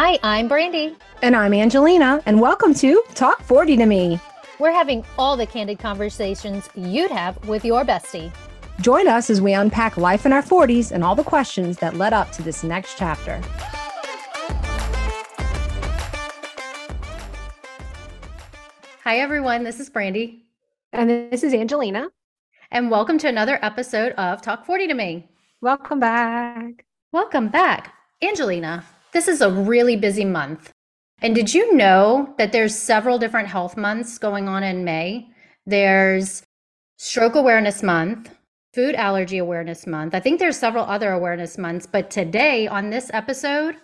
Hi, I'm Brandy. And I'm Angelina, and welcome to Talk 40 to Me. We're having all the candid conversations you'd have with your bestie. Join us as we unpack life in our 40s and all the questions that led up to this next chapter. Hi, everyone. This is Brandy. And this is Angelina. And welcome to another episode of Talk 40 to Me. Welcome back. Welcome back. Angelina, this is a really busy month. And did you know that there's several different health months going on in May? There's Stroke Awareness Month, Food Allergy Awareness Month. I think there's several other awareness months, but today on this episode,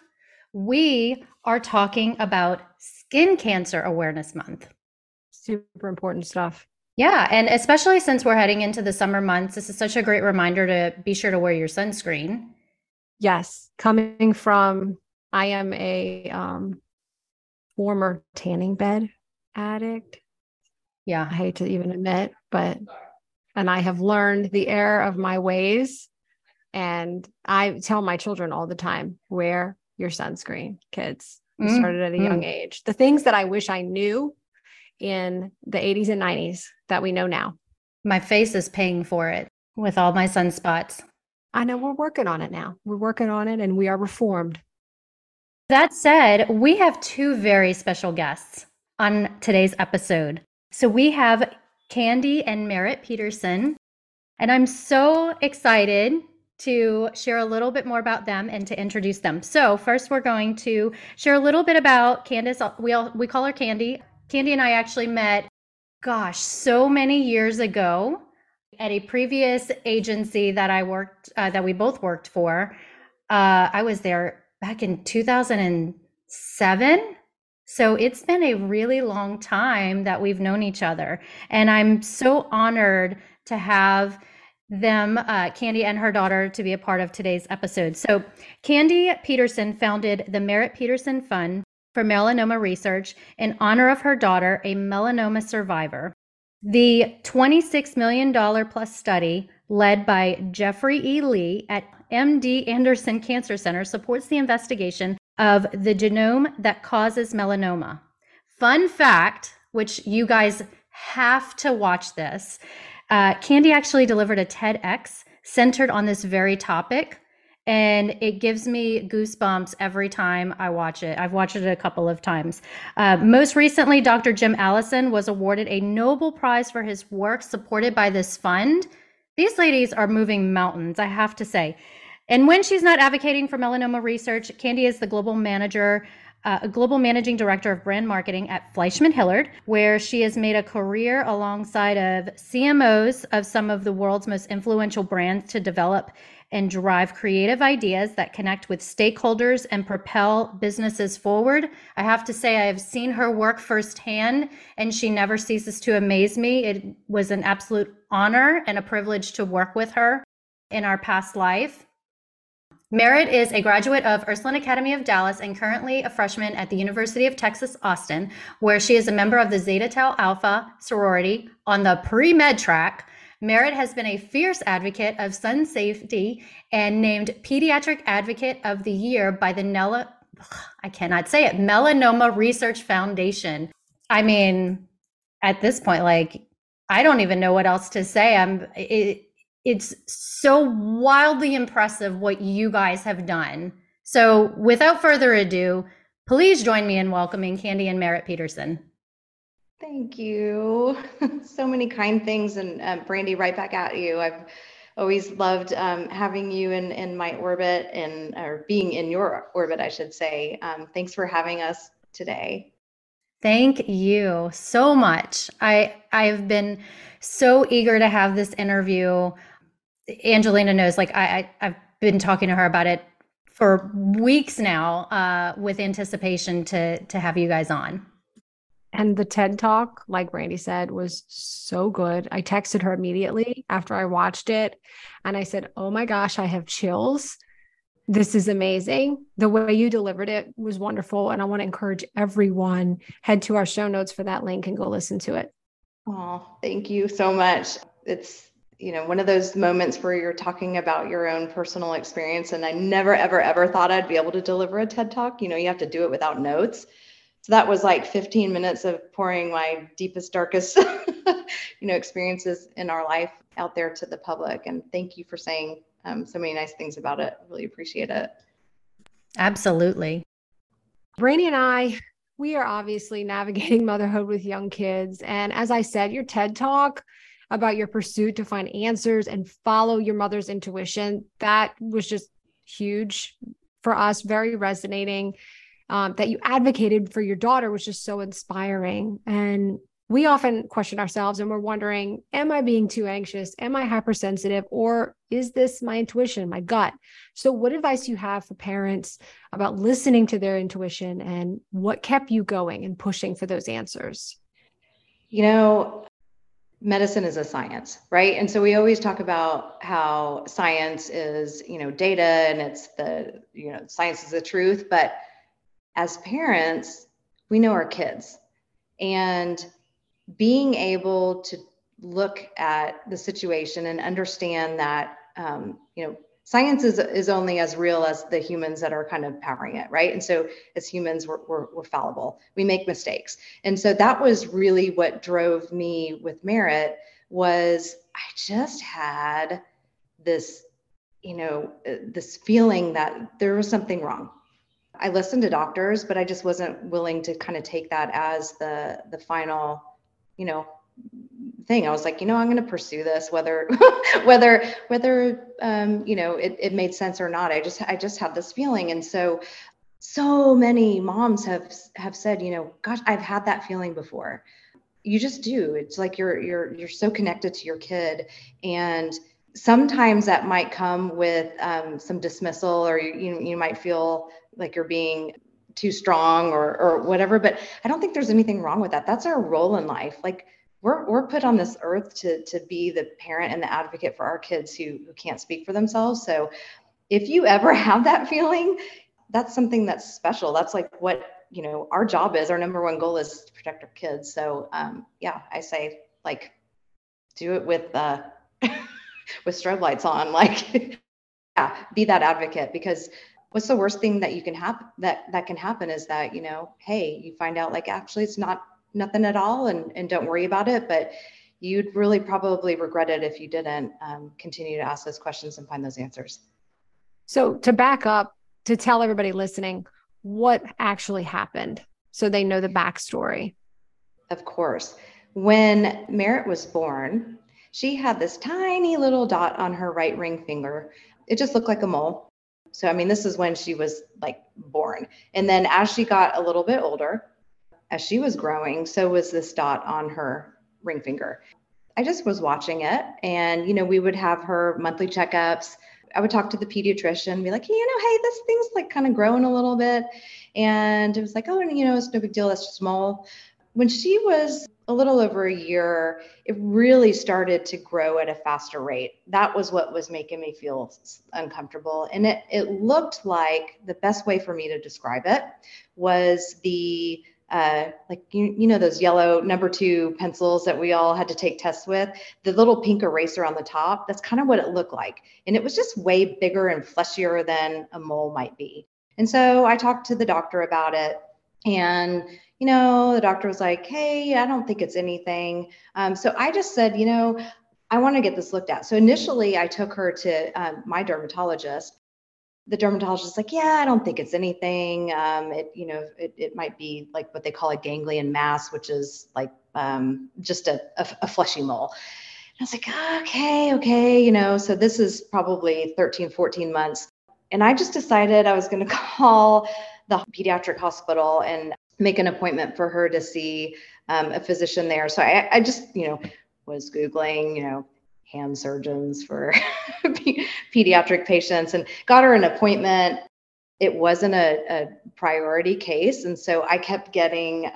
we are talking about Skin Cancer Awareness Month. Super important stuff. Yeah. And especially since we're heading into the summer months, this is such a great reminder to be sure to wear your sunscreen. Yes. Coming from, I am a former tanning bed addict. Yeah. I hate to even admit, but, and I have learned the error of my ways. And I tell my children all the time, wear your sunscreen, kids. I started at a young age. The things that I wish I knew in the 80s and 90s that we know now. My face is paying for it with all my sunspots. I know we're working on it now. We're working on it and we are reformed. That said, we have two very special guests on today's episode. So we have Candy and Marit Peterson, and I'm so excited to share a little bit more about them and to introduce them. So first we're going to share a little bit about Candace. We call her Candy. Candy and I actually met, so many years ago at a previous agency that I worked, that we both worked for. I was there back in 2007. So it's been a really long time that we've known each other. And I'm so honored to have them, Candy and her daughter, to be a part of today's episode. So Candy Peterson founded the Marit Peterson Fund for Melanoma Research in honor of her daughter, a melanoma survivor. The $26 million plus study led by Jeffrey E Lee at MD Anderson Cancer Center supports the investigation of the genome that causes melanoma. Fun fact, which you guys have to watch this, Candy actually delivered a TEDx centered on this very topic. And it gives me goosebumps every time I watch it. I've watched it a couple of times. Most recently, Dr. Jim Allison was awarded a Nobel Prize for his work supported by this fund. These ladies are moving mountains, I have to say. And when she's not advocating for melanoma research, Candy is the global managing director of brand marketing at Fleischmann Hillard, where she has made a career alongside of CMOs of some of the world's most influential brands to develop and drive creative ideas that connect with stakeholders and propel businesses forward. I have to say, I have seen her work firsthand, and she never ceases to amaze me. It was an absolute honor and a privilege to work with her in our past life. Marit is a graduate of Ursuline Academy of Dallas and currently a freshman at the University of Texas, Austin, where she is a member of the Zeta Tau Alpha sorority on the pre-med track. Marit has been a fierce advocate of sun safety and named Pediatric Advocate of the Year by the Melanoma Research Foundation. I mean, at this point, I don't even know what else to say. It's so wildly impressive what you guys have done. So without further ado, please join me in welcoming Candy and Marit Peterson. Thank you. So many kind things. And Brandy, right back at you. I've always loved having you in my orbit or being in your orbit, I should say. Thanks for having us today. Thank you so much. I've been so eager to have this interview. Angelina knows, I've been talking to her about it for weeks now, with anticipation to have you guys on. And the TED Talk, like Brandy said, was so good. I texted her immediately after I watched it. And I said, oh my gosh, I have chills. This is amazing. The way you delivered it was wonderful. And I want to encourage everyone, head to our show notes for that link and go listen to it. Oh, thank you so much. It's you know, one of those moments where you're talking about your own personal experience. And I never, ever, ever thought I'd be able to deliver a TED Talk. You know, you have to do it without notes. So that was like 15 minutes of pouring my deepest, darkest, you know, experiences in our life out there to the public. And thank you for saying so many nice things about it. I really appreciate it. Absolutely. Brandy and I, we are obviously navigating motherhood with young kids. And as I said, your TED Talk about your pursuit to find answers and follow your mother's intuition, that was just huge for us, very resonating. That you advocated for your daughter was just so inspiring. And we often question ourselves and we're wondering, am I being too anxious? Am I hypersensitive? Or is this my intuition, my gut? So what advice do you have for parents about listening to their intuition and what kept you going and pushing for those answers? You know, medicine is a science, right? And so we always talk about how science is, you know, data and it's the, you know, science is the truth. But as parents, we know our kids. And being able to look at the situation and understand that, you know, science is only as real as the humans that are kind of powering it, right? And so as humans, we're fallible. We make mistakes. And so that was really what drove me with Marit, was I just had this, you know, this feeling that there was something wrong. I listened to doctors, but I just wasn't willing to kind of take that as the final, you know, thing. I was like, you know, I'm going to pursue this, whether, whether, you know, it made sense or not. I just had this feeling. And so many moms have said, you know, gosh, I've had that feeling before. You just do. It's like, you're so connected to your kid. And sometimes that might come with some dismissal, or you might feel like you're being too strong or whatever, but I don't think there's anything wrong with that. That's our role in life. Like we're put on this earth to be the parent and the advocate for our kids who can't speak for themselves. So if you ever have that feeling, that's something that's special. That's like what, you know, our job is, our number one goal is to protect our kids. So yeah, I say like, do it with, with strobe lights on, like, yeah, be that advocate, because what's the worst thing that you can happen that can happen is that, you know, hey, you find out like, actually it's not nothing at all. And don't worry about it, but you'd really probably regret it if you didn't continue to ask those questions and find those answers. So to back up, to tell everybody listening, what actually happened so they know the backstory. Of course, when Marit was born, she had this tiny little dot on her right ring finger. It just looked like a mole. So, I mean, this is when she was like born. And then as she got a little bit older, as she was growing, so was this dot on her ring finger. I just was watching it. And, you know, we would have her monthly checkups. I would talk to the pediatrician and be like, hey, you know, hey, this thing's like kind of growing a little bit. And it was like, oh, you know, it's no big deal. That's just a mole. When she was a little over a year, it really started to grow at a faster rate. That was what was making me feel uncomfortable. And it looked like, the best way for me to describe it was the, like, you know, those yellow No. 2 pencils that we all had to take tests with, the little pink eraser on the top. That's kind of what it looked like. And it was just way bigger and fleshier than a mole might be. And so I talked to the doctor about it. And, you know, the doctor was like, hey, I don't think it's anything. So I just said, you know, I want to get this looked at. So initially I took her to my dermatologist. The dermatologist was like, yeah, I don't think it's anything. It might be like what they call a ganglion mass, which is like just a fleshy mole. And I was like, okay, you know, so this is probably 13, 14 months. And I just decided I was going to call the pediatric hospital and make an appointment for her to see a physician there. So I just, you know, was Googling, you know, hand surgeons for pediatric patients and got her an appointment. It wasn't a priority case. And so I kept getting,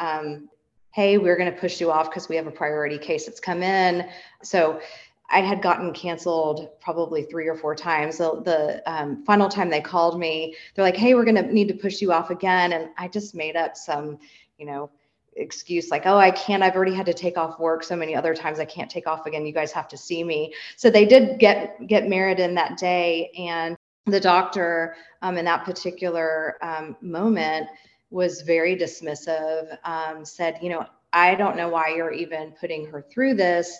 hey, we're going to push you off because we have a priority case that's come in. So I had gotten canceled probably 3 or 4 times. So the final time they called me, they're like, hey, we're going to need to push you off again. And I just made up some, you know, excuse like, oh, I can't, I've already had to take off work so many other times, I can't take off again, you guys have to see me. So they did get Marit in that day. And the doctor in that particular moment was very dismissive, said, you know, I don't know why you're even putting her through this.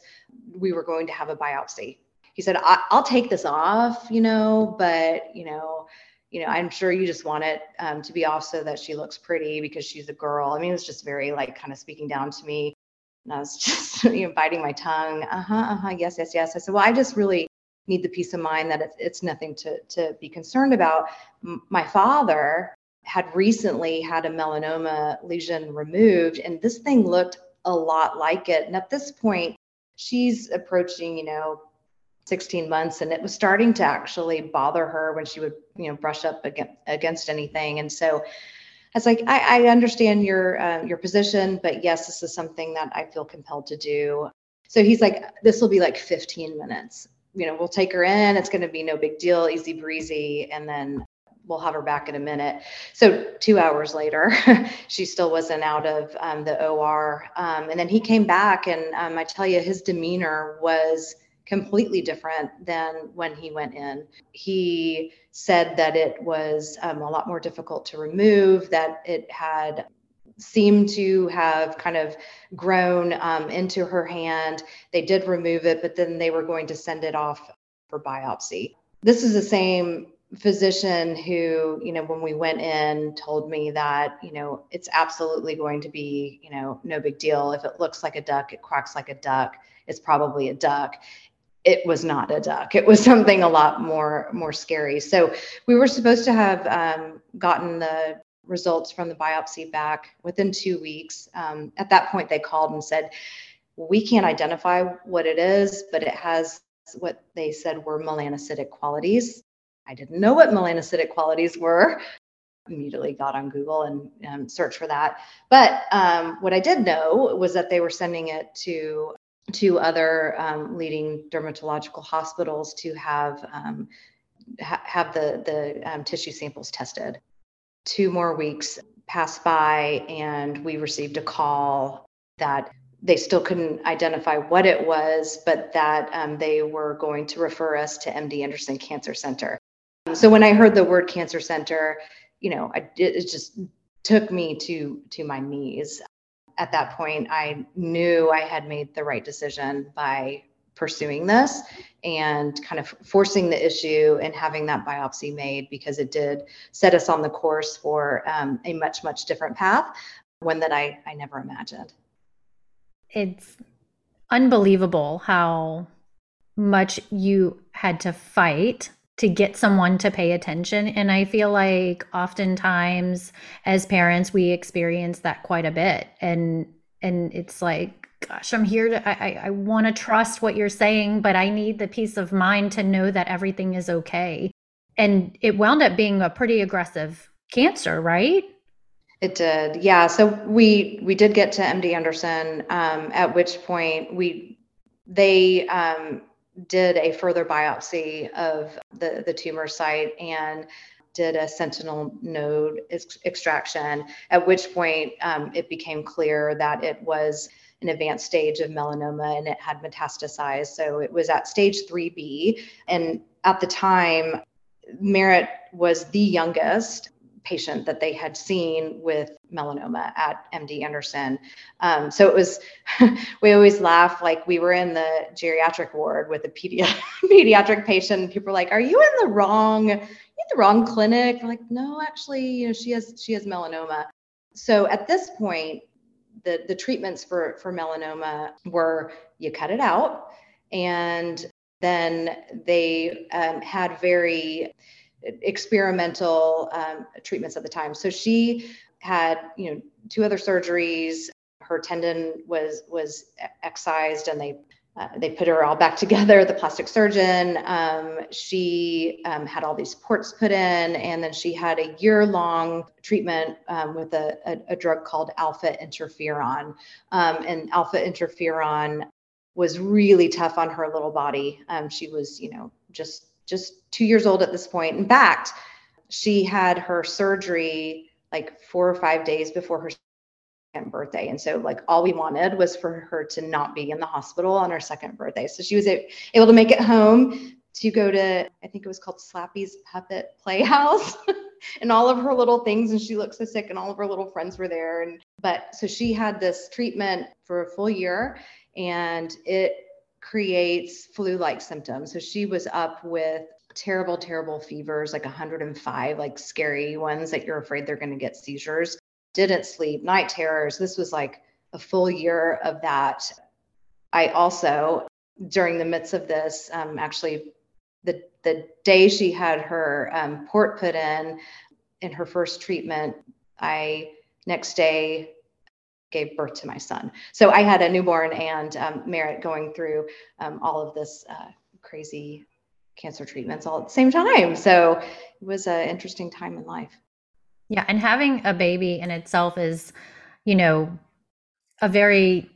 We were going to have a biopsy. He said, I'll take this off, you know, but, you know, I'm sure you just want it to be off so that she looks pretty because she's a girl. I mean, it was just very like kind of speaking down to me. And I was just, you know, biting my tongue. Yes, yes, yes. I said, well, I just really need the peace of mind that it's nothing to be concerned about. My father had recently had a melanoma lesion removed, and this thing looked a lot like it. And at this point, she's approaching, you know, 16 months, and it was starting to actually bother her when she would, you know, brush up against anything. And so I was like, I understand your position, but yes, this is something that I feel compelled to do. So he's like, this will be like 15 minutes. You know, we'll take her in. It's going to be no big deal, easy breezy. And then we'll have her back in a minute. So 2 hours later, she still wasn't out of the OR. And then he came back, and I tell you, his demeanor was completely different than when he went in. He said that it was a lot more difficult to remove, that it had seemed to have kind of grown into her hand. They did remove it, but then they were going to send it off for biopsy. This is the same physician who, you know, when we went in, told me that, you know, it's absolutely going to be, you know, no big deal. If it looks like a duck, it quacks like a duck, it's probably a duck. It was not a duck. It was something a lot more scary. So we were supposed to have gotten the results from the biopsy back within 2 weeks. At that point, they called and said, we can't identify what it is, but it has what they said were melanocytic qualities. I didn't know what melanocytic qualities were. Immediately got on Google and searched for that. But what I did know was that they were sending it to two other leading dermatological hospitals to have the tissue samples tested. 2 more weeks passed by, and we received a call that they still couldn't identify what it was, but that they were going to refer us to MD Anderson Cancer Center. So when I heard the word cancer center, you know, it just took me to my knees. At that point, I knew I had made the right decision by pursuing this and kind of forcing the issue and having that biopsy made, because it did set us on the course for a much, much different path, one that I never imagined. It's unbelievable how much you had to fight to get someone to pay attention. And I feel like oftentimes as parents, we experience that quite a bit. And it's like, gosh, I'm here to, I want to trust what you're saying, but I need the peace of mind to know that everything is okay. And it wound up being a pretty aggressive cancer, right? It did. Yeah. So we did get to MD Anderson, at which point they did a further biopsy of the tumor site and did a sentinel node extraction, at which point it became clear that it was an advanced stage of melanoma and it had metastasized. So it was at stage 3B. And at the time, Marit was the youngest patient that they had seen with melanoma at MD Anderson. So it was, we always laugh, like we were in the geriatric ward with a pediatric patient. And people are like, are you in the wrong clinic? We're like, no, actually, you know, she has melanoma. So at this point, the treatments for melanoma were, you cut it out. And then they had very experimental treatments at the time. So she had, you know, 2 other surgeries. Her tendon was excised, and they put her all back together. The plastic surgeon. She had all these ports put in, and then she had a 1-year-long treatment with a drug called alpha interferon. And alpha interferon was really tough on her little body. She was, you know, just 2 years old at this point. In fact, she had her surgery like 4 or 5 days before her second birthday. And so like all we wanted was for her to not be in the hospital on her second birthday. So she was able to make it home to go to, I think it was called Slappy's Puppet Playhouse and all of her little things. And she looked so sick and all of her little friends were there. But so she had this treatment for a full year and it creates flu-like symptoms. So she was up with terrible, terrible fevers, like 105, like scary ones that you're afraid they're going to get seizures, didn't sleep, night terrors. This was like a full year of that. I also, during the midst of this, actually the day she had her port put in her first treatment, I next day gave birth to my son. So I had a newborn and Marit going through all of this crazy cancer treatments all at the same time. So it was an interesting time in life. Yeah. And having a baby in itself is, you know, a very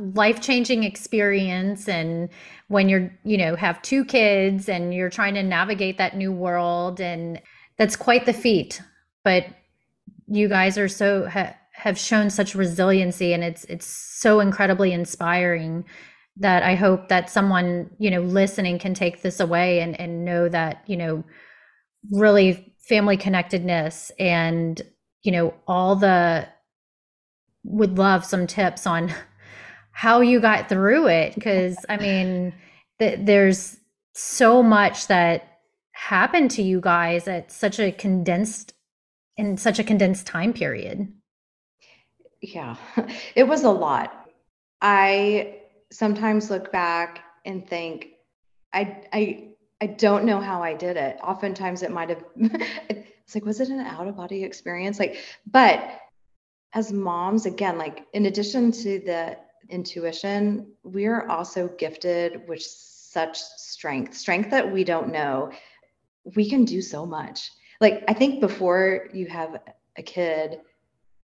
life-changing experience. And when you're, you know, have two kids and you're trying to navigate that new world, and that's quite the feat, but you guys are so, have shown such resiliency, and it's so incredibly inspiring that I hope that someone, you know, listening can take this away and know that, you know, really family connectedness and, you know, would love some tips on how you got through it. Because I mean, there's so much that happened to you guys at such a condensed time period. Yeah, it was a lot. I sometimes look back and think, I don't know how I did it. Oftentimes it might've, it's like, was it an out of body experience? Like, but as moms, again, like in addition to the intuition, we're also gifted with such strength that we don't know. We can do so much. Like, I think before you have a kid,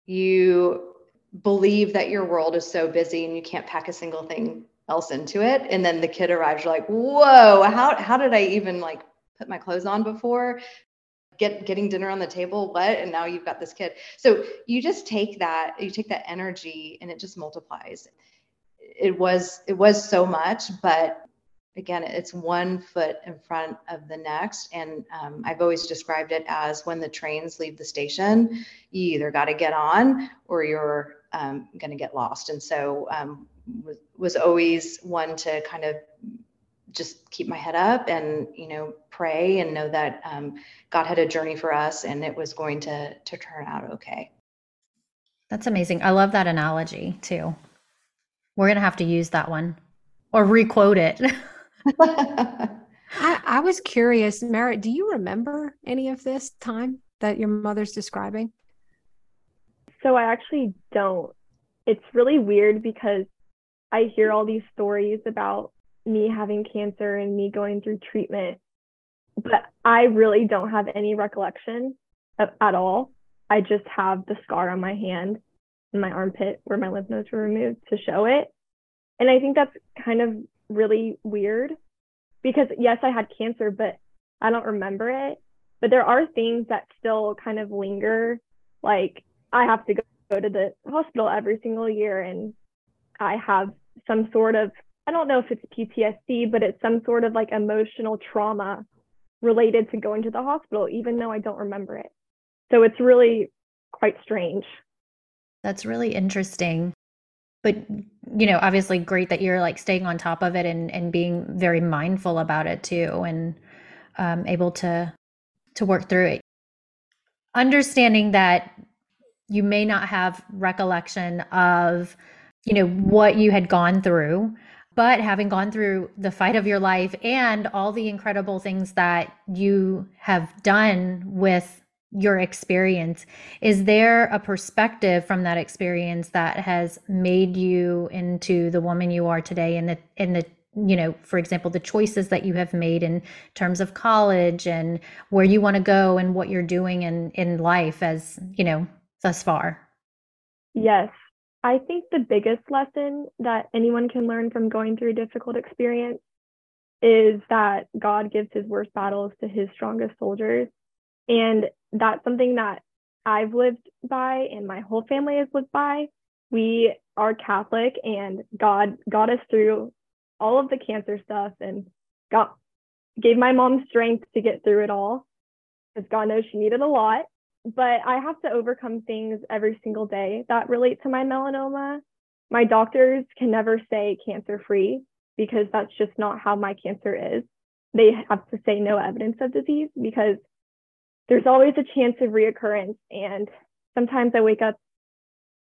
you believe that your world is so busy and you can't pack a single thing else into it. And then the kid arrives, you're like, whoa, how did I even like put my clothes on before? Getting dinner on the table, what? And now you've got this kid. So you just take that energy and it just multiplies. It was so much, but again, it's one foot in front of the next. And I've always described it as when the trains leave the station, you either got to get on or you're going to get lost. And so was always one to kind of just keep my head up and, you know, pray and know that God had a journey for us and it was going to turn out okay. That's amazing. I love that analogy too. We're going to have to use that one or requote it. I was curious, Marit, do you remember any of this time that your mother's describing? So I actually don't. It's really weird because I hear all these stories about me having cancer and me going through treatment, but I really don't have any recollection at all. I just have the scar on my hand and my armpit where my lymph nodes were removed to show it. And I think that's kind of really weird because yes, I had cancer, but I don't remember it. But there are things that still kind of linger. Like I have to go to the hospital every single year and I have some sort of, I don't know if it's PTSD, but it's some sort of like emotional trauma related to going to the hospital, even though I don't remember it. So it's really quite strange. That's really interesting. But, you know, obviously great that you're like staying on top of it and being very mindful about it too, and able to work through it. Understanding that you may not have recollection of, you know, what you had gone through, but having gone through the fight of your life and all the incredible things that you have done with your experience, is there a perspective from that experience that has made you into the woman you are today, and the you know, for example, the choices that you have made in terms of college and where you want to go and what you're doing in life as, you know, thus far? Yes. I think the biggest lesson that anyone can learn from going through a difficult experience is that God gives his worst battles to his strongest soldiers. And that's something that I've lived by and my whole family has lived by. We are Catholic, and God got us through all of the cancer stuff and gave my mom strength to get through it all, because God knows she needed a lot. But I have to overcome things every single day that relate to my melanoma. My doctors can never say cancer-free, because that's just not how my cancer is. They have to say no evidence of disease, because there's always a chance of reoccurrence. And sometimes I wake up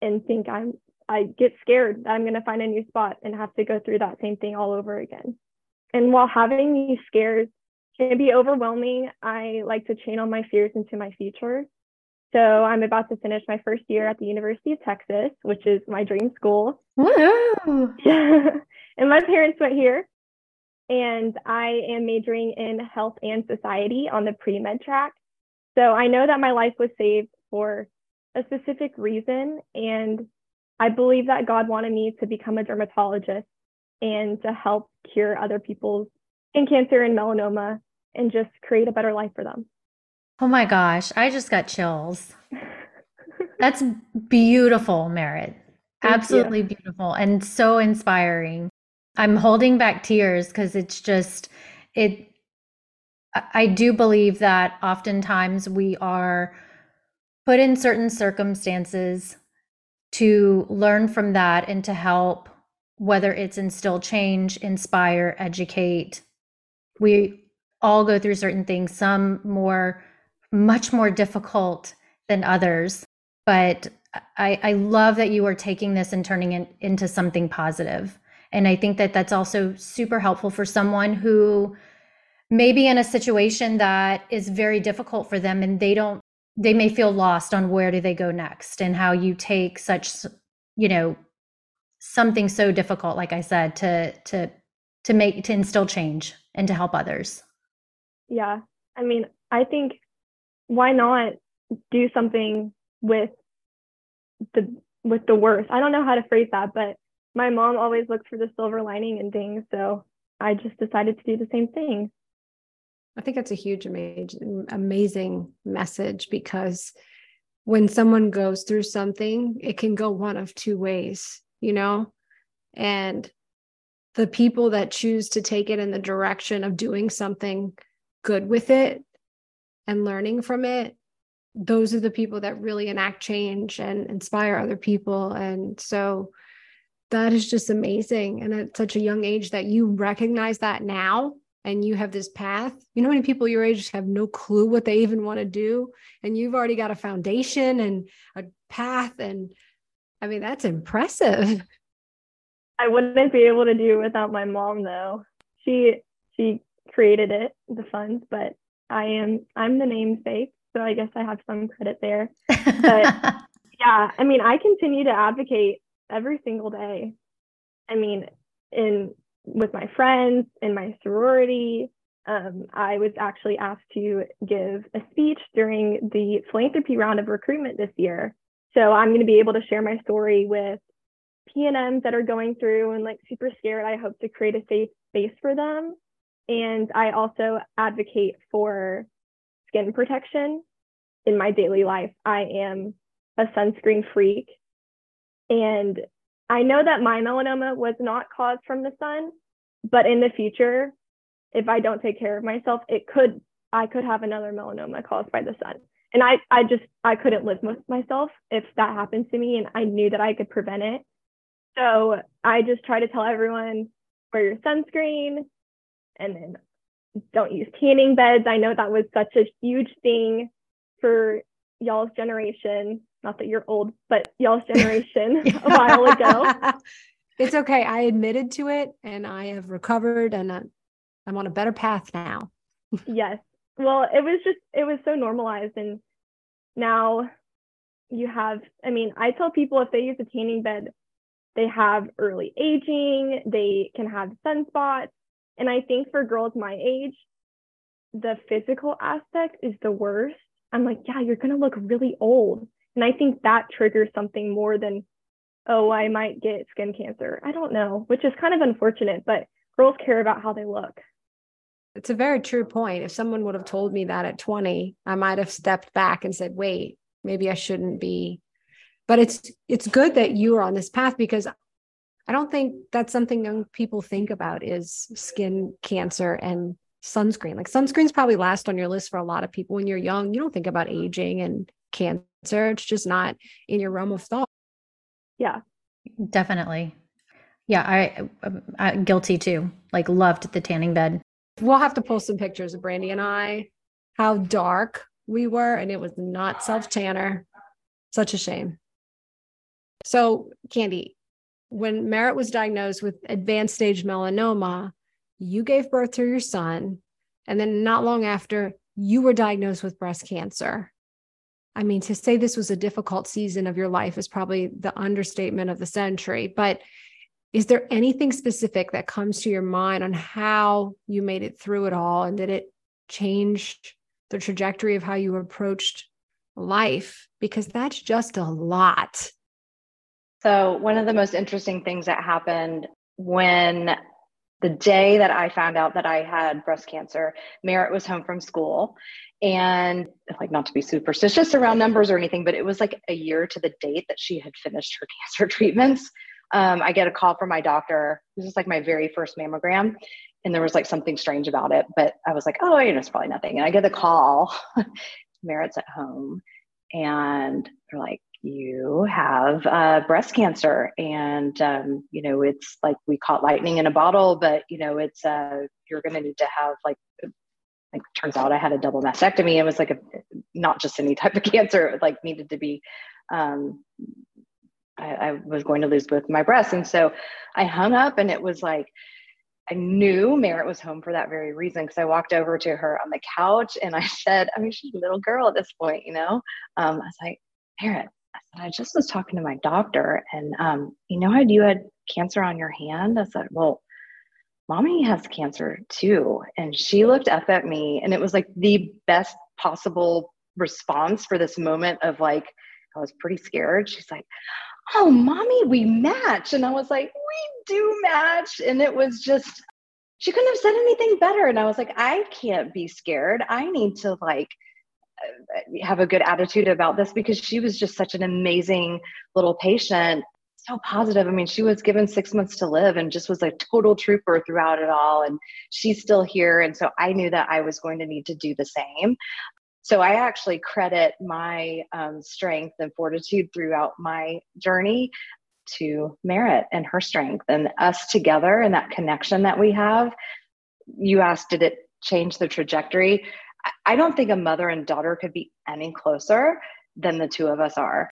and think I get scared that I'm going to find a new spot and have to go through that same thing all over again. And while having these scares can be overwhelming, I like to channel my fears into my future. So I'm about to finish my first year at the University of Texas, which is my dream school. Woo! And my parents went here. And I am majoring in health and society on the pre-med track. So I know that my life was saved for a specific reason. And I believe that God wanted me to become a dermatologist and to help cure other people's skin cancer and melanoma and just create a better life for them. Oh my gosh, I just got chills. That's beautiful, Marit. Absolutely beautiful and so inspiring. I'm holding back tears because it's just, I do believe that oftentimes we are put in certain circumstances to learn from that and to help, whether it's instill change, inspire, educate. We all go through certain things, some much more difficult than others. But I love that you are taking this and turning it into something positive. And I think that that's also super helpful for someone who may be in a situation that is very difficult for them, and they may feel lost on where do they go next, and how you take such, something so difficult, like I said, to instill change and to help others. Yeah. I mean, I think why not do something with the worst? I don't know how to phrase that, but my mom always looks for the silver lining in things. So I just decided to do the same thing. I think that's a huge, amazing message, because when someone goes through something, it can go one of two ways, and the people that choose to take it in the direction of doing something good with it and learning from it, those are the people that really enact change and inspire other people. And so that is just amazing. And at such a young age that you recognize that now, and you have this path. You know how many people your age have no clue what they even want to do? And you've already got a foundation and a path. And I mean, that's impressive. I wouldn't be able to do it without my mom, though. She created it, the fund, but I'm the namesake. So I guess I have some credit there. But yeah, I mean, I continue to advocate every single day. I mean, with my friends and my sorority. I was actually asked to give a speech during the philanthropy round of recruitment this year. So I'm going to be able to share my story with PNMs that are going through and super scared. I hope to create a safe space for them. And I also advocate for skin protection in my daily life. I am a sunscreen freak. And I know that my melanoma was not caused from the sun, but in the future, if I don't take care of myself, I could have another melanoma caused by the sun. And I couldn't live with myself if that happens to me, and I knew that I could prevent it. So I just try to tell everyone, wear your sunscreen, and then don't use tanning beds. I know that was such a huge thing for y'all's generation. Not that you're old, but y'all's generation a while ago. It's okay. I admitted to it, and I have recovered, and I'm on a better path now. Yes. Well, it was so normalized. And now I tell people if they use a tanning bed, they have early aging, they can have sunspots. And I think for girls my age, the physical aspect is the worst. I'm like, yeah, you're going to look really old. And I think that triggers something more than, oh, I might get skin cancer. I don't know, which is kind of unfortunate, but girls care about how they look. It's a very true point. If someone would have told me that at 20, I might have stepped back and said, wait, maybe I shouldn't be. But it's good that you are on this path, because I don't think that's something young people think about, is skin cancer and sunscreen. Like, sunscreen's probably last on your list for a lot of people. When you're young, you don't think about aging and cancer. It's just not in your realm of thought. Yeah, definitely. Yeah, I'm guilty too. Like, loved the tanning bed. We'll have to post some pictures of Brandy and I, how dark we were, and it was not self-tanner. Such a shame. So, Candy, when Marit was diagnosed with advanced stage melanoma, you gave birth to your son, and then not long after, you were diagnosed with breast cancer. I mean, to say this was a difficult season of your life is probably the understatement of the century, but is there anything specific that comes to your mind on how you made it through it all? And did it change the trajectory of how you approached life? Because that's just a lot. So one of the most interesting things that happened when the day that I found out that I had breast cancer, Marit was home from school. And, like, not to be superstitious around numbers or anything, but it was like a year to the date that she had finished her cancer treatments. I get a call from my doctor. This is like my very first mammogram. And there was like something strange about it, but I was like, oh, you know, it's probably nothing. And I get the call, Marit's at home, and they're like, you have breast cancer, and you know, it's like we caught lightning in a bottle, but you know, it's you're going to need to have like turns out I had a double mastectomy. It was like not just any type of cancer. It like needed to be. I was going to lose both my breasts, and so I hung up, and it was like, I knew Marit was home for that very reason, because I walked over to her on the couch and I said, I mean, she's a little girl at this point, you know. I was like, Marit, I just was talking to my doctor, and you know how you had cancer on your hand? I said, well, mommy has cancer too. And she looked up at me, and it was like the best possible response for this moment of like, I was pretty scared. She's like, oh, mommy, we match. And I was like, we do match. And it was just, she couldn't have said anything better. And I was like, I can't be scared. I need to like have a good attitude about this, because she was just such an amazing little patient. So positive. I mean, she was given 6 months to live and just was a total trooper throughout it all. And she's still here. And so I knew that I was going to need to do the same. So I actually credit my strength and fortitude throughout my journey to Marit and her strength and us together and that connection that we have. You asked, did it change the trajectory? I don't think a mother and daughter could be any closer than the two of us are.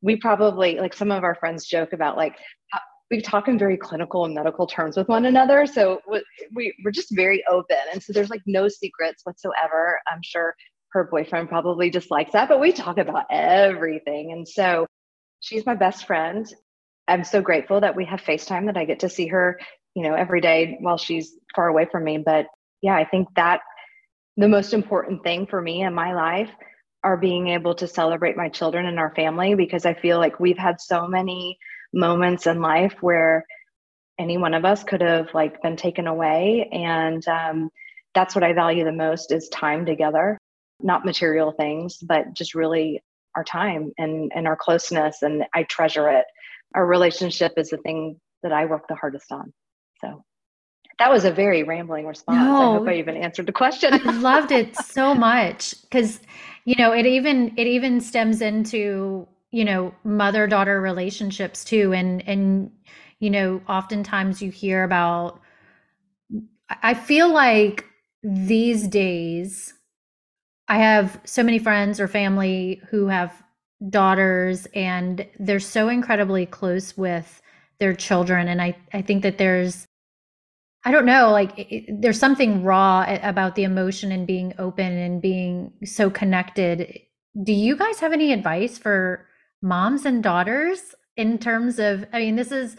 We probably, like, some of our friends joke about like, we talk in very clinical and medical terms with one another. So we're just very open. And so there's like no secrets whatsoever. I'm sure her boyfriend probably just likes that, but we talk about everything. And so she's my best friend. I'm so grateful that we have FaceTime, that I get to see her, you know, every day while she's far away from me. But yeah, I think that the most important thing for me in my life are being able to celebrate my children and our family, because I feel like we've had so many moments in life where any one of us could have like been taken away. And that's what I value the most, is time together, not material things, but just really our time and our closeness. And I treasure it. Our relationship is the thing that I work the hardest on. So that was a very rambling response. No, I hope I even answered the question. I loved it so much, because, you know, it even stems into, you know, mother-daughter relationships too. And, you know, oftentimes you hear about, I feel like these days I have so many friends or family who have daughters, and they're so incredibly close with their children. And I think that there's, I don't know, like there's something raw about the emotion and being open and being so connected. Do you guys have any advice for moms and daughters in terms of, I mean, this is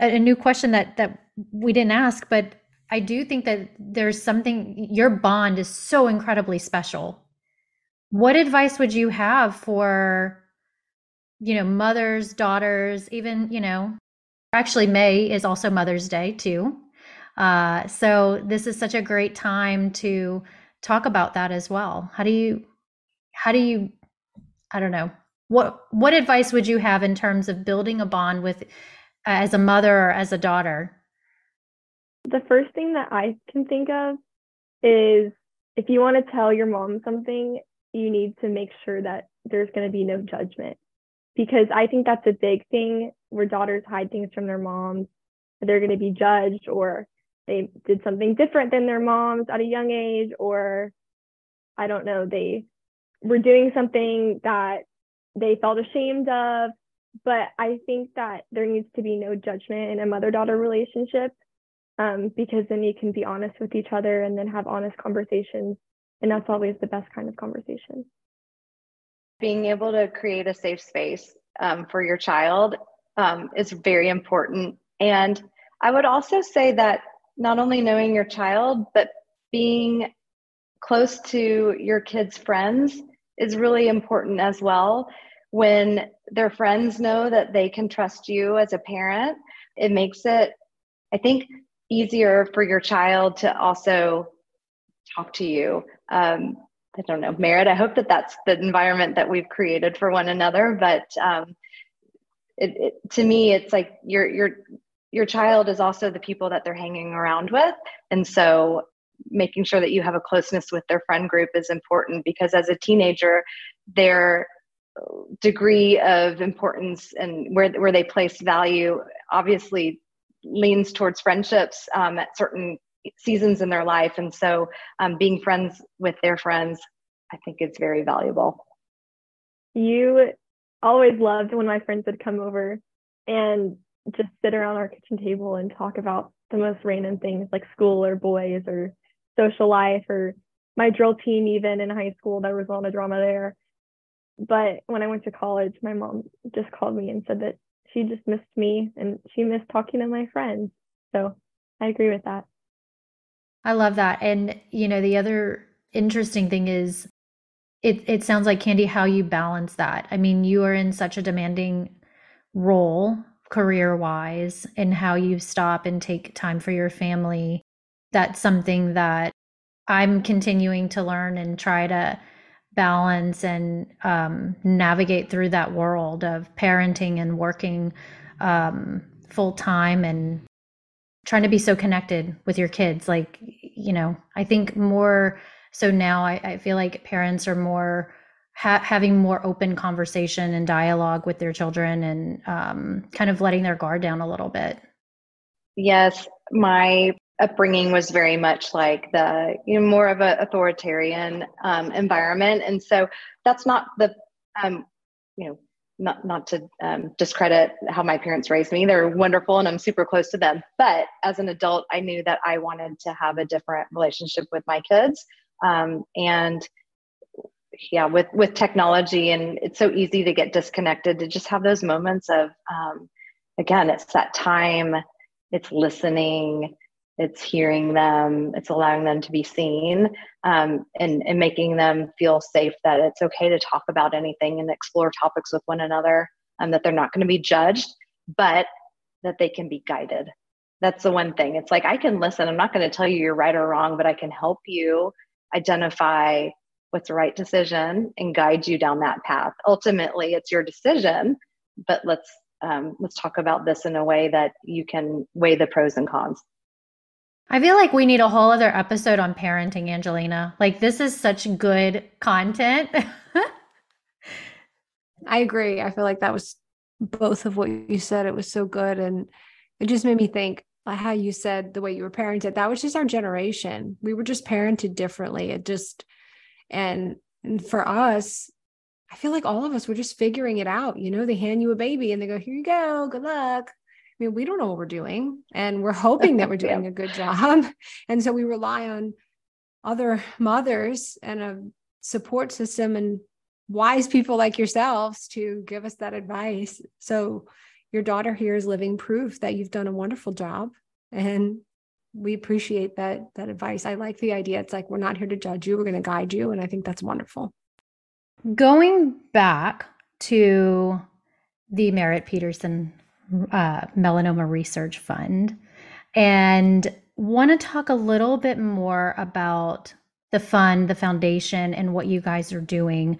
a new question that we didn't ask, but I do think that there's something, your bond is so incredibly special. What advice would you have for, you know, mothers, daughters, even, you know, actually May is also Mother's Day too. So this is such a great time to talk about that as well. How do you, I don't know, What advice would you have in terms of building a bond with, as a mother or as a daughter? The first thing that I can think of is if you want to tell your mom something, you need to make sure that there's going to be no judgment, because I think that's a big thing where daughters hide things from their moms. They're going to be judged, or they did something different than their moms at a young age, or I don't know, they were doing something that they felt ashamed of. But I think that there needs to be no judgment in a mother-daughter relationship, because then you can be honest with each other and then have honest conversations. And that's always the best kind of conversation. Being able to create a safe space for your child is very important. And I would also say that not only knowing your child, but being close to your kids' friends is really important as well. When their friends know that they can trust you as a parent, it makes it, I think, easier for your child to also talk to you. I don't know, Marit, I hope that that's the environment that we've created for one another. But to me, it's like your child is also the people that they're hanging around with. And so making sure that you have a closeness with their friend group is important, because as a teenager, their degree of importance and where they place value obviously leans towards friendships at certain seasons in their life. And so being friends with their friends, I think, is very valuable. You always loved when my friends would come over and just sit around our kitchen table and talk about the most random things, like school or boys or social life or my drill team. Even in high school, there was a lot of drama there. But when I went to college, my mom just called me and said that she just missed me and she missed talking to my friends. So I agree with that. I love that. And, you know, the other interesting thing is it sounds like, Candy, how you balance that. I mean, you are in such a demanding role career-wise, and how you stop and take time for your family. That's something that I'm continuing to learn and try to balance and navigate through that world of parenting and working full-time and trying to be so connected with your kids. Like, you know, I think more so now I feel like parents are more having more open conversation and dialogue with their children, and kind of letting their guard down a little bit. Yes, my upbringing was very much like the, you know, more of an authoritarian environment, and so that's not the, you know, not to discredit how my parents raised me. They're wonderful, and I'm super close to them. But as an adult, I knew that I wanted to have a different relationship with my kids, and yeah, with technology, and it's so easy to get disconnected, to just have those moments of, again, it's that time, it's listening, it's hearing them, it's allowing them to be seen, and making them feel safe that it's okay to talk about anything and explore topics with one another, and that they're not going to be judged, but that they can be guided. That's the one thing. It's like, I can listen. I'm not going to tell you you're right or wrong, but I can help you identify what's the right decision and guide you down that path. Ultimately, it's your decision, but let's talk about this in a way that you can weigh the pros and cons. I feel like we need a whole other episode on parenting, Angelina. Like, this is such good content. I agree. I feel like that was both of what you said. It was so good. And it just made me think, how you said the way you were parented, that was just our generation. We were just parented differently. And for us, I feel like all of us were just figuring it out. You know, they hand you a baby and they go, here you go. Good luck. I mean, we don't know what we're doing, and we're hoping that we're doing a good job. And so we rely on other mothers and a support system and wise people like yourselves to give us that advice. So your daughter here is living proof that you've done a wonderful job, and we appreciate that advice. I like the idea. It's like, we're not here to judge you. We're going to guide you. And I think that's wonderful. Going back to the Marit Peterson Melanoma Research Fund, and want to talk a little bit more about the fund, the foundation, and what you guys are doing.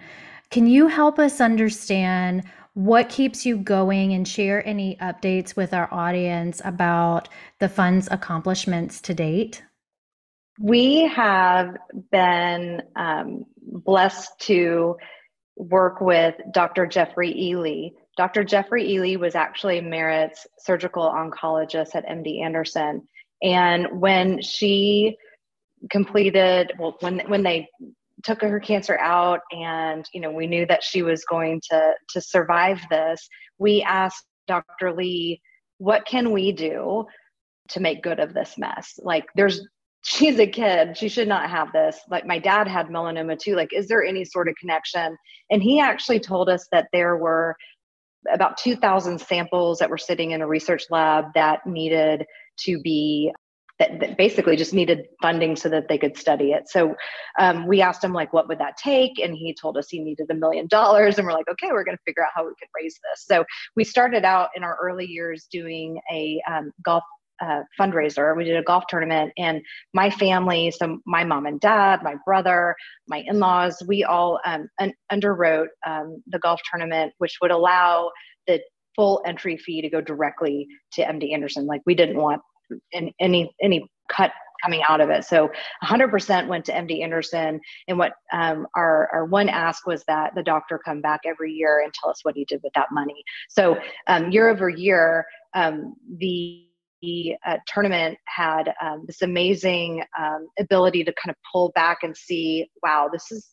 Can you help us understand what keeps you going and share any updates with our audience about the fund's accomplishments to date? We have been blessed to work with Dr. Jeffrey E Lee. Dr. Jeffrey E Lee was actually Marit's surgical oncologist at MD Anderson. And when she completed, well, when they took her cancer out and, you know, we knew that she was going to survive this, we asked Dr. Lee, what can we do to make good of this mess? Like, she's a kid, she should not have this. Like, my dad had melanoma too. Like, is there any sort of connection? And he actually told us that there were about 2,000 samples that were sitting in a research lab that needed to be, that basically just needed funding so that they could study it. So we asked him, like, what would that take? And he told us he needed $1 million. And we're like, okay, we're going to figure out how we could raise this. So we started out in our early years doing a golf fundraiser. We did a golf tournament, and my family, so my mom and dad, my brother, my in-laws, we all underwrote the golf tournament, which would allow the full entry fee to go directly to MD Anderson. Like, we didn't want any cut coming out of it. So 100% went to MD Anderson. And what our one ask was that the doctor come back every year and tell us what he did with that money. So year over year, the tournament had this amazing ability to kind of pull back and see, wow, this is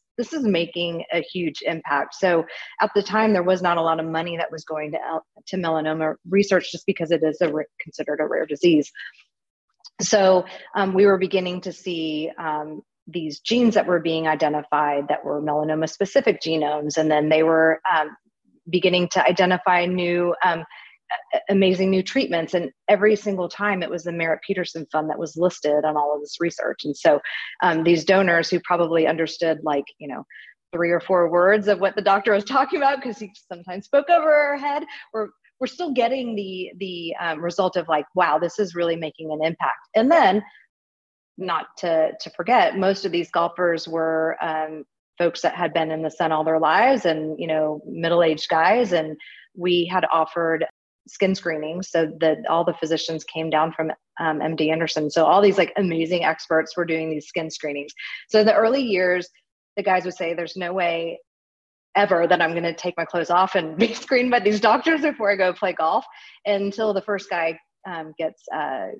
making a huge impact. So at the time, there was not a lot of money that was going to melanoma research, just because it is considered a rare disease. So we were beginning to see these genes that were being identified that were melanoma specific genomes, and then they were beginning to identify new amazing new treatments. And every single time it was the Marit Peterson Fund that was listed on all of this research. And so these donors who probably understood, like, you know, 3 or 4 words of what the doctor was talking about, because he sometimes spoke over our head, we're still getting the result of, like, wow, this is really making an impact. And then, not to forget, most of these golfers were folks that had been in the sun all their lives, and, you know, middle-aged guys. And we had offered skin screening, so that all the physicians came down from MD Anderson. So all these, like, amazing experts were doing these skin screenings. So in the early years, the guys would say, there's no way ever that I'm going to take my clothes off and be screened by these doctors before I go play golf, until the first guy gets a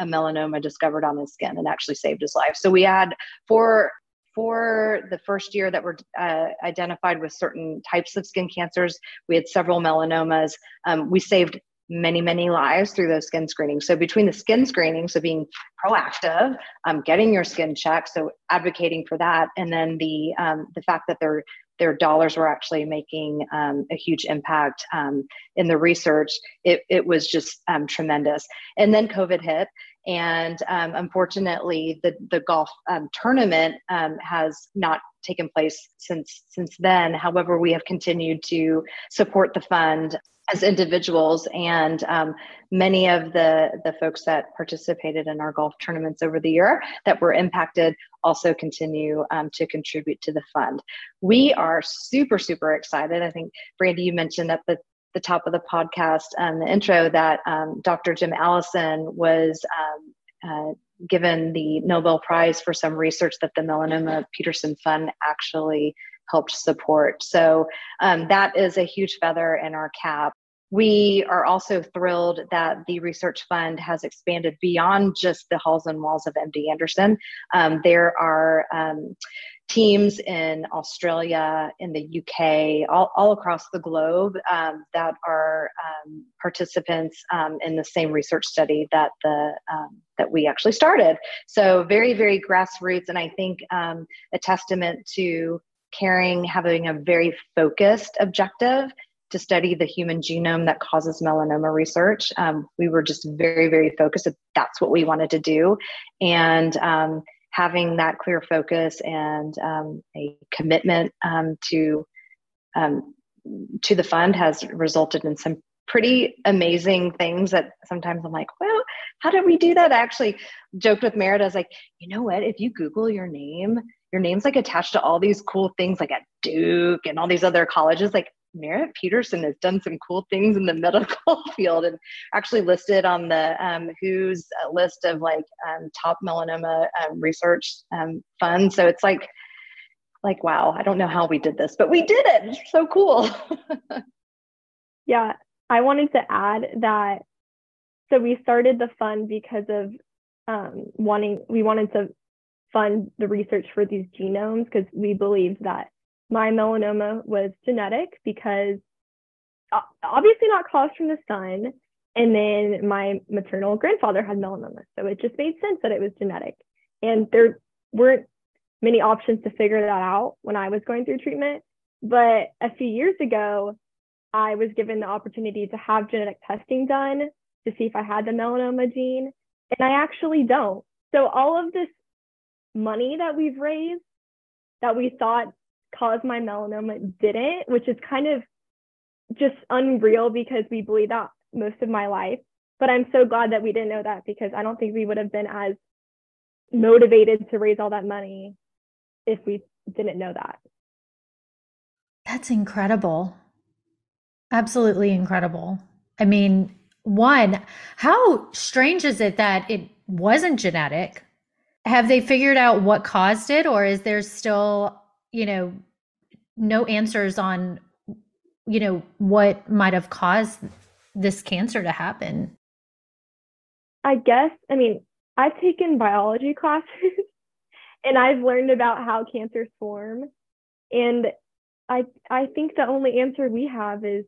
melanoma discovered on his skin and actually saved his life. So we had for the first year that were identified with certain types of skin cancers. We had several melanomas. We saved many, many lives through those skin screenings. So between the skin screenings, so being proactive, getting your skin checked, so advocating for that, and then the fact that their dollars were actually making a huge impact in the research, it was just tremendous. And then COVID hit. And unfortunately, the golf tournament has not taken place since then. However, we have continued to support the fund as individuals, and many of the folks that participated in our golf tournaments over the year that were impacted also continue to contribute to the fund. We are super, super excited. I think, Brandy, you mentioned at the top of the podcast and the intro that Dr. Jim Allison was given the Nobel Prize for some research that the Melanoma Peterson Fund actually helped support. So that is a huge feather in our cap. We are also thrilled that the research fund has expanded beyond just the halls and walls of MD Anderson. There are teams in Australia, in the UK, all across the globe that are participants in the same research study that that we actually started. So very, very grassroots, and I think a testament to caring, having a very focused objective to study the human genome that causes melanoma research. We were just very, very focused. That's what we wanted to do. And having that clear focus and a commitment to the fund has resulted in some pretty amazing things that sometimes I'm like, well, how did we do that? I actually joked with Marit. I was like, you know what? If you Google your name, your name's like attached to all these cool things, like a Duke and all these other colleges, like Marit Peterson has done some cool things in the medical field, and actually listed on the WHO's list of like top melanoma research funds. So it's like, wow, I don't know how we did this, but we did it. It's so cool. Yeah, I wanted to add that. So we started the fund because of we wanted to fund the research for these genomes, because we believed that my melanoma was genetic, because obviously not caused from the sun. And then my maternal grandfather had melanoma. So it just made sense that it was genetic. And there weren't many options to figure that out when I was going through treatment. But a few years ago, I was given the opportunity to have genetic testing done to see if I had the melanoma gene. And I actually don't. So all of this money that we've raised that we thought caused my melanoma didn't, which is kind of just unreal, because we believed that most of my life. But I'm so glad that we didn't know that, because I don't think we would have been as motivated to raise all that money if we didn't know that. That's incredible. Absolutely incredible. I mean, one, how strange is it that it wasn't genetic? Have they figured out what caused it, or is there still, you know, no answers on, you know, what might have caused this cancer to happen? I guess, I mean, I've taken biology classes and I've learned about how cancers form. And I think the only answer we have is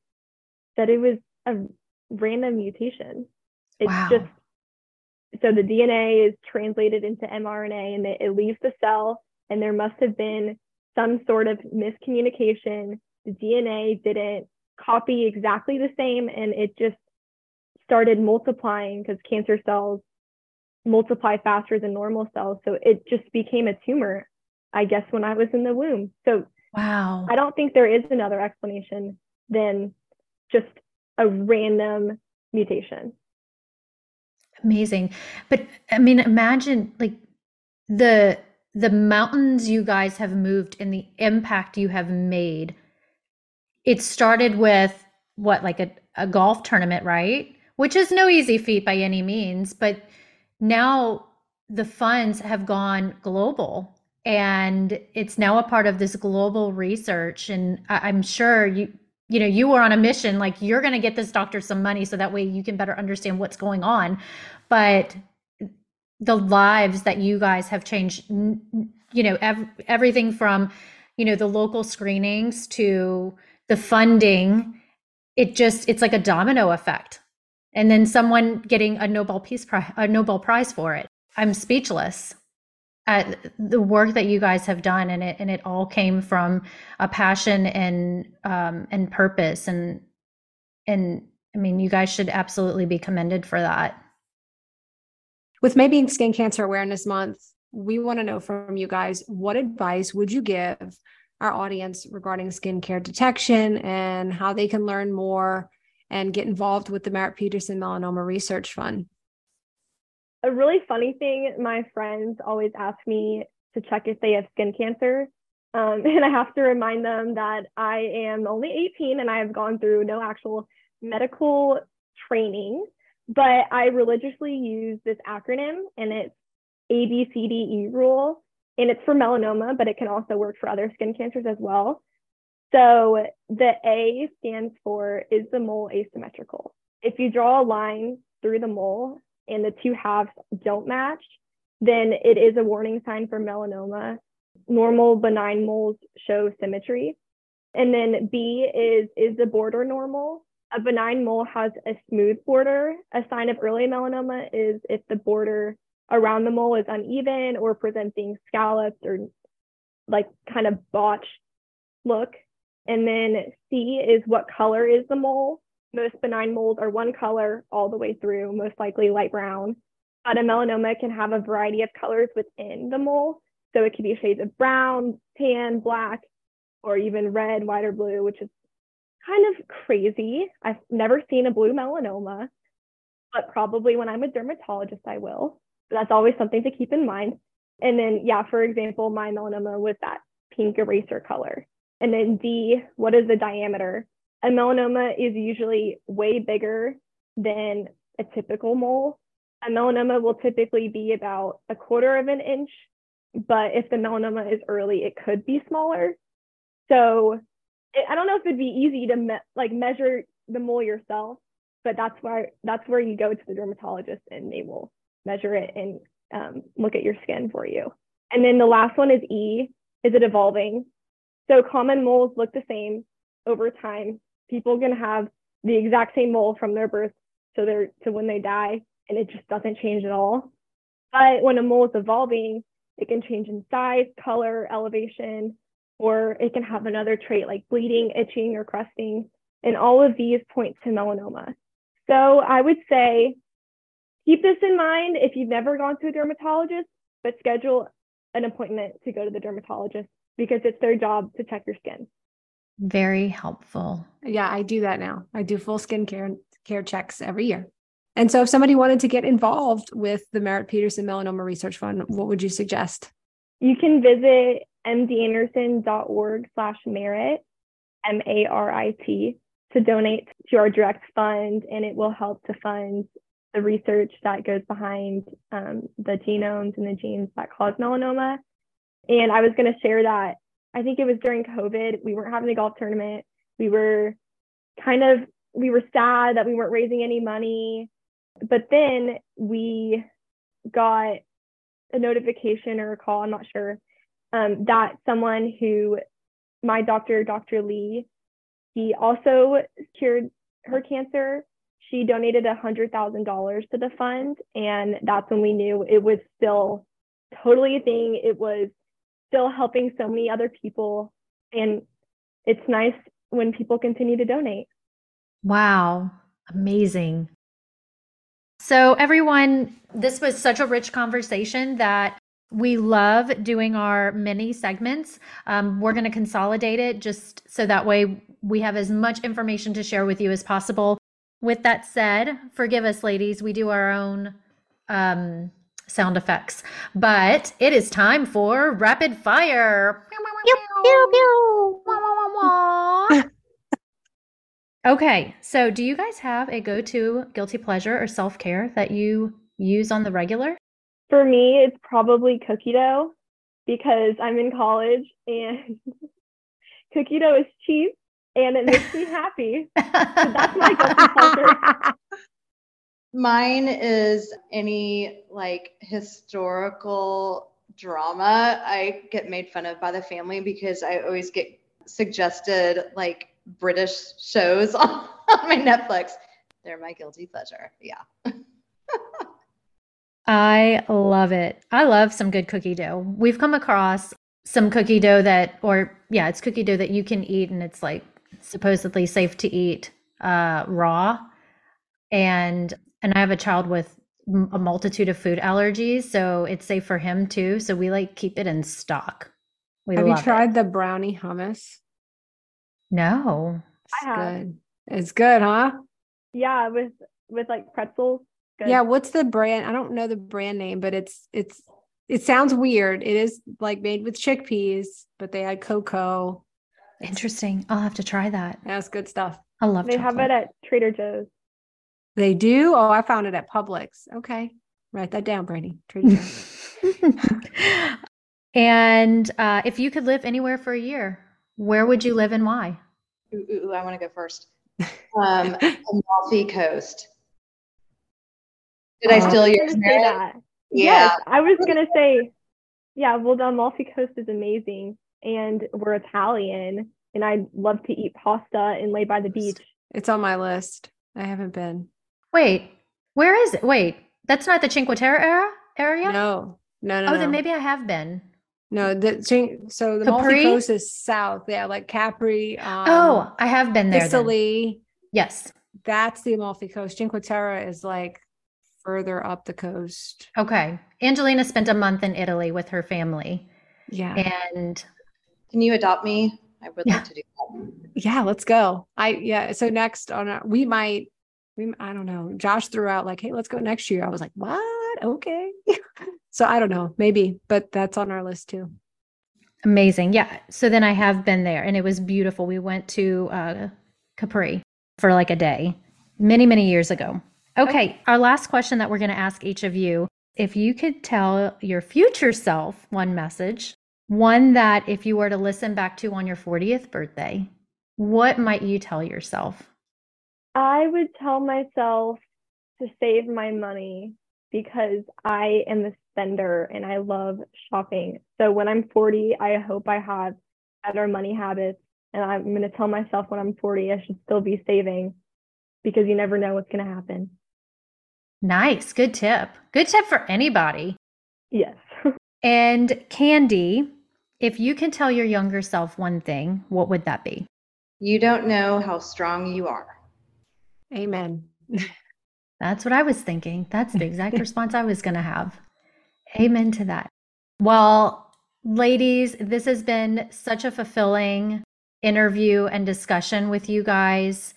that it was a random mutation. It's wow. Just so the DNA is translated into mRNA and it leaves the cell, and there must have been some sort of miscommunication. The DNA didn't copy exactly the same, and it just started multiplying, because cancer cells multiply faster than normal cells. So it just became a tumor, I guess, when I was in the womb. So wow. I don't think there is another explanation than just a random mutation. Amazing. But I mean, imagine like the mountains you guys have moved and the impact you have made. It started with what, like a golf tournament, right? Which is no easy feat by any means, but now the funds have gone global and it's now a part of this global research. And I'm sure you know, you were on a mission, like you're going to get this doctor some money so that way you can better understand what's going on. But the lives that you guys have changed, you know, everything from, you know, the local screenings to the funding, it's like a domino effect. And then someone getting a Nobel Prize for it. I'm speechless at the work that you guys have done, and it all came from a passion and purpose, and I mean, you guys should absolutely be commended for that. With May being Skin Cancer Awareness Month, we want to know from you guys, what advice would you give our audience regarding skincare detection and how they can learn more and get involved with the Marit Peterson Melanoma Research Fund? A really funny thing, my friends always ask me to check if they have skin cancer. And I have to remind them that I am only 18 and I have gone through no actual medical training, but I religiously use this acronym, and it's ABCDE rule, and it's for melanoma, but it can also work for other skin cancers as well. So the A stands for, is the mole asymmetrical? If you draw a line through the mole and the two halves don't match, then it is a warning sign for melanoma. Normal benign moles show symmetry. And then B is the border normal? A benign mole has a smooth border. A sign of early melanoma is if the border around the mole is uneven or presenting scalloped or like kind of botched look. And then C is, what color is the mole? Most benign moles are one color all the way through, most likely light brown. But a melanoma can have a variety of colors within the mole. So it could be shades of brown, tan, black, or even red, white, or blue, which is kind of crazy. I've never seen a blue melanoma, but probably when I'm a dermatologist, I will. So that's always something to keep in mind. And then, yeah, for example, my melanoma was that pink eraser color. And then D, what is the diameter? A melanoma is usually way bigger than a typical mole. A melanoma will typically be about 1/4 of an inch, but if the melanoma is early, it could be smaller. So I don't know if it'd be easy to measure the mole yourself, but that's where you go to the dermatologist and they will measure it and look at your skin for you. And then the last one is E, is it evolving? So common moles look the same over time. People are gonna have the exact same mole from their birth to when they die, and it just doesn't change at all. But when a mole is evolving, it can change in size, color, elevation, or it can have another trait like bleeding, itching, or crusting. And all of these point to melanoma. So I would say, keep this in mind if you've never gone to a dermatologist, but schedule an appointment to go to the dermatologist because it's their job to check your skin. Very helpful. Yeah, I do that now. I do full skin care checks every year. And so if somebody wanted to get involved with the Marit Peterson Melanoma Research Fund, what would you suggest? You can visit mdanderson.org/Marit, MARIT, to donate to our direct fund, and it will help to fund the research that goes behind the genomes and the genes that cause melanoma. And I was going to share that I think it was during COVID, we weren't having a golf tournament. We were sad that we weren't raising any money, but then we got a notification or a call, I'm not sure, that someone who, my doctor, Dr. Lee, he also cured her cancer. She donated $100,000 to the fund. And that's when we knew it was still totally a thing. It was still helping so many other people. And it's nice when people continue to donate. Wow. Amazing. So everyone, this was such a rich conversation that we love doing our mini segments. We're going to consolidate it just so that way we have as much information to share with you as possible. With that said, forgive us, ladies, we do our own sound effects, but it is time for rapid fire. Okay, so do you guys have a go-to guilty pleasure or self-care that you use on the regular? For me, it's probably cookie dough because I'm in college and cookie dough is cheap and it makes me happy. So that's my guilty pleasure. Mine is any like historical drama I get made fun of by the family because I always get suggested like British shows on my Netflix. They're my guilty pleasure. Yeah. I love it. I love some good cookie dough. We've come across some cookie dough it's cookie dough that you can eat and it's like supposedly safe to eat raw. And I have a child with a multitude of food allergies, so it's safe for him too. So we like keep it in stock. Have you tried the brownie hummus? No. I have. It's good, huh? Yeah, with like pretzels. Good. Yeah, what's the brand? I don't know the brand name, but it sounds weird. It is like made with chickpeas, but they add cocoa. Interesting. I'll have to try that. That's good stuff. I love chocolate. They have it at Trader Joe's. They do? Oh, I found it at Publix. Okay. Write that down, Brandy. Trader Joe's. And if you could live anywhere for a year, where would you live and why? Ooh, I want to go first. Amalfi Coast. Did I steal yours? Yeah. Yes, I was going to say, yeah, well, the Amalfi Coast is amazing and we're Italian and I love to eat pasta and lay by the beach. It's on my list. I haven't been. Wait, where is it? Wait, that's not the Cinque Terre area? No. Then maybe I have been. No, so the Amalfi Coast is south. Yeah, like Capri. I have been there. Sicily. Then. Yes. That's the Amalfi Coast. Cinque Terre is like further up the coast. Okay. Angelina spent a month in Italy with her family. Yeah. And can you adopt me? I would like to do that. Yeah, let's go. So next on I don't know. Josh threw out like, hey, let's go next year. I was like, what? Okay. So I don't know, maybe, but that's on our list too. Amazing. Yeah. So then I have been there and it was beautiful. We went to Capri for like a day, many, many years ago. Okay. Our last question that we're going to ask each of you, if you could tell your future self one message, one that if you were to listen back to on your 40th birthday, what might you tell yourself? I would tell myself to save my money because I am a spender and I love shopping. So when I'm 40, I hope I have better money habits. And I'm going to tell myself when I'm 40, I should still be saving because you never know what's going to happen. Nice. Good tip. Good tip for anybody. Yes. And Candy, if you can tell your younger self one thing, what would that be? You don't know how strong you are. Amen. That's what I was thinking. That's the exact response I was going to have. Amen to that. Well, ladies, this has been such a fulfilling interview and discussion with you guys.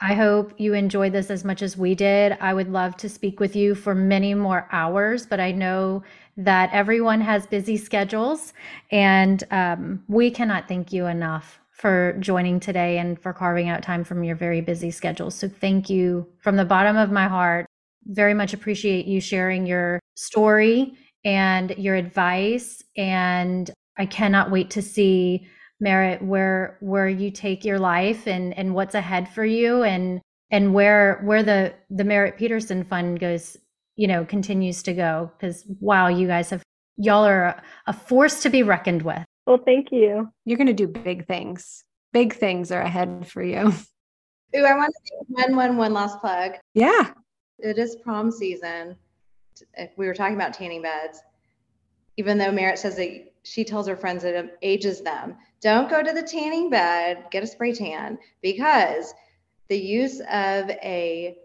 I hope you enjoyed this as much as we did. I would love to speak with you for many more hours, but I know that everyone has busy schedules, and we cannot thank you enough for joining today and for carving out time from your very busy schedule. So thank you from the bottom of my heart. Very much appreciate you sharing your story and your advice. And I cannot wait to see, Marit, where you take your life and what's ahead for you and where the Marit Peterson Fund goes, continues to go, because wow, you guys y'all are a force to be reckoned with. Well, thank you. You're going to do big things. Big things are ahead for you. Ooh, I want to make one last plug. Yeah. It is prom season. If we were talking about tanning beds, even though Marit says that she tells her friends that it ages them, don't go to the tanning bed, get a spray tan, because the use of a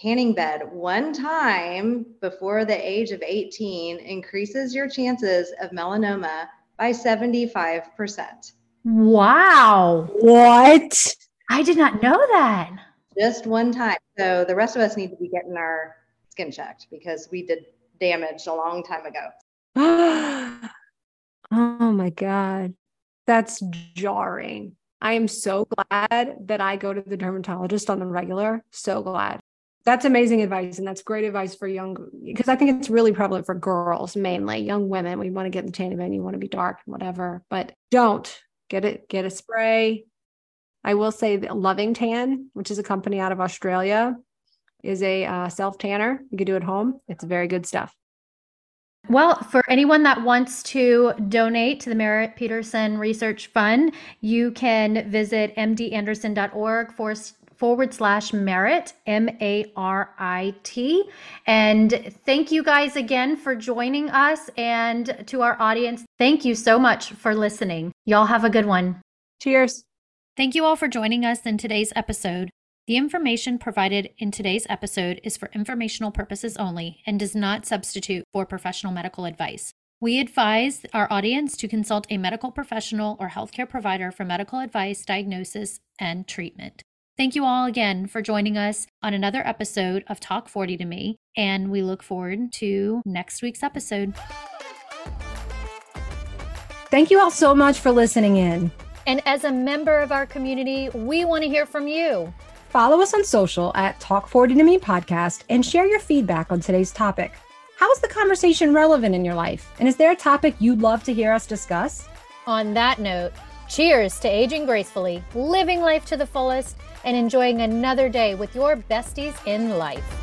tanning bed one time before the age of 18 increases your chances of melanoma by 75%. Wow. What? I did not know that. Just one time. So the rest of us need to be getting our skin checked because we did damage a long time ago. Oh my God. That's jarring. I am so glad that I go to the dermatologist on the regular. So glad. That's amazing advice. And that's great advice for young, because I think it's really prevalent for girls, mainly young women. We want to get in the tanning bed, you want to be dark, whatever, but don't get a spray. I will say that Loving Tan, which is a company out of Australia, is a self tanner. You can do it at home. It's very good stuff. Well, for anyone that wants to donate to the Marit Peterson Research Fund, you can visit mdanderson.org /Marit, MARIT. And thank you guys again for joining us. And to our audience, thank you so much for listening. Y'all have a good one. Cheers. Thank you all for joining us in today's episode. The information provided in today's episode is for informational purposes only and does not substitute for professional medical advice. We advise our audience to consult a medical professional or healthcare provider for medical advice, diagnosis, and treatment. Thank you all again for joining us on another episode of Talk 40 to Me, and we look forward to next week's episode. Thank you all so much for listening in. And as a member of our community, we want to hear from you. Follow us on social at Talk 40 to Me podcast and share your feedback on today's topic. How is the conversation relevant in your life? And is there a topic you'd love to hear us discuss? On that note, cheers to aging gracefully, living life to the fullest, and enjoying another day with your besties in life.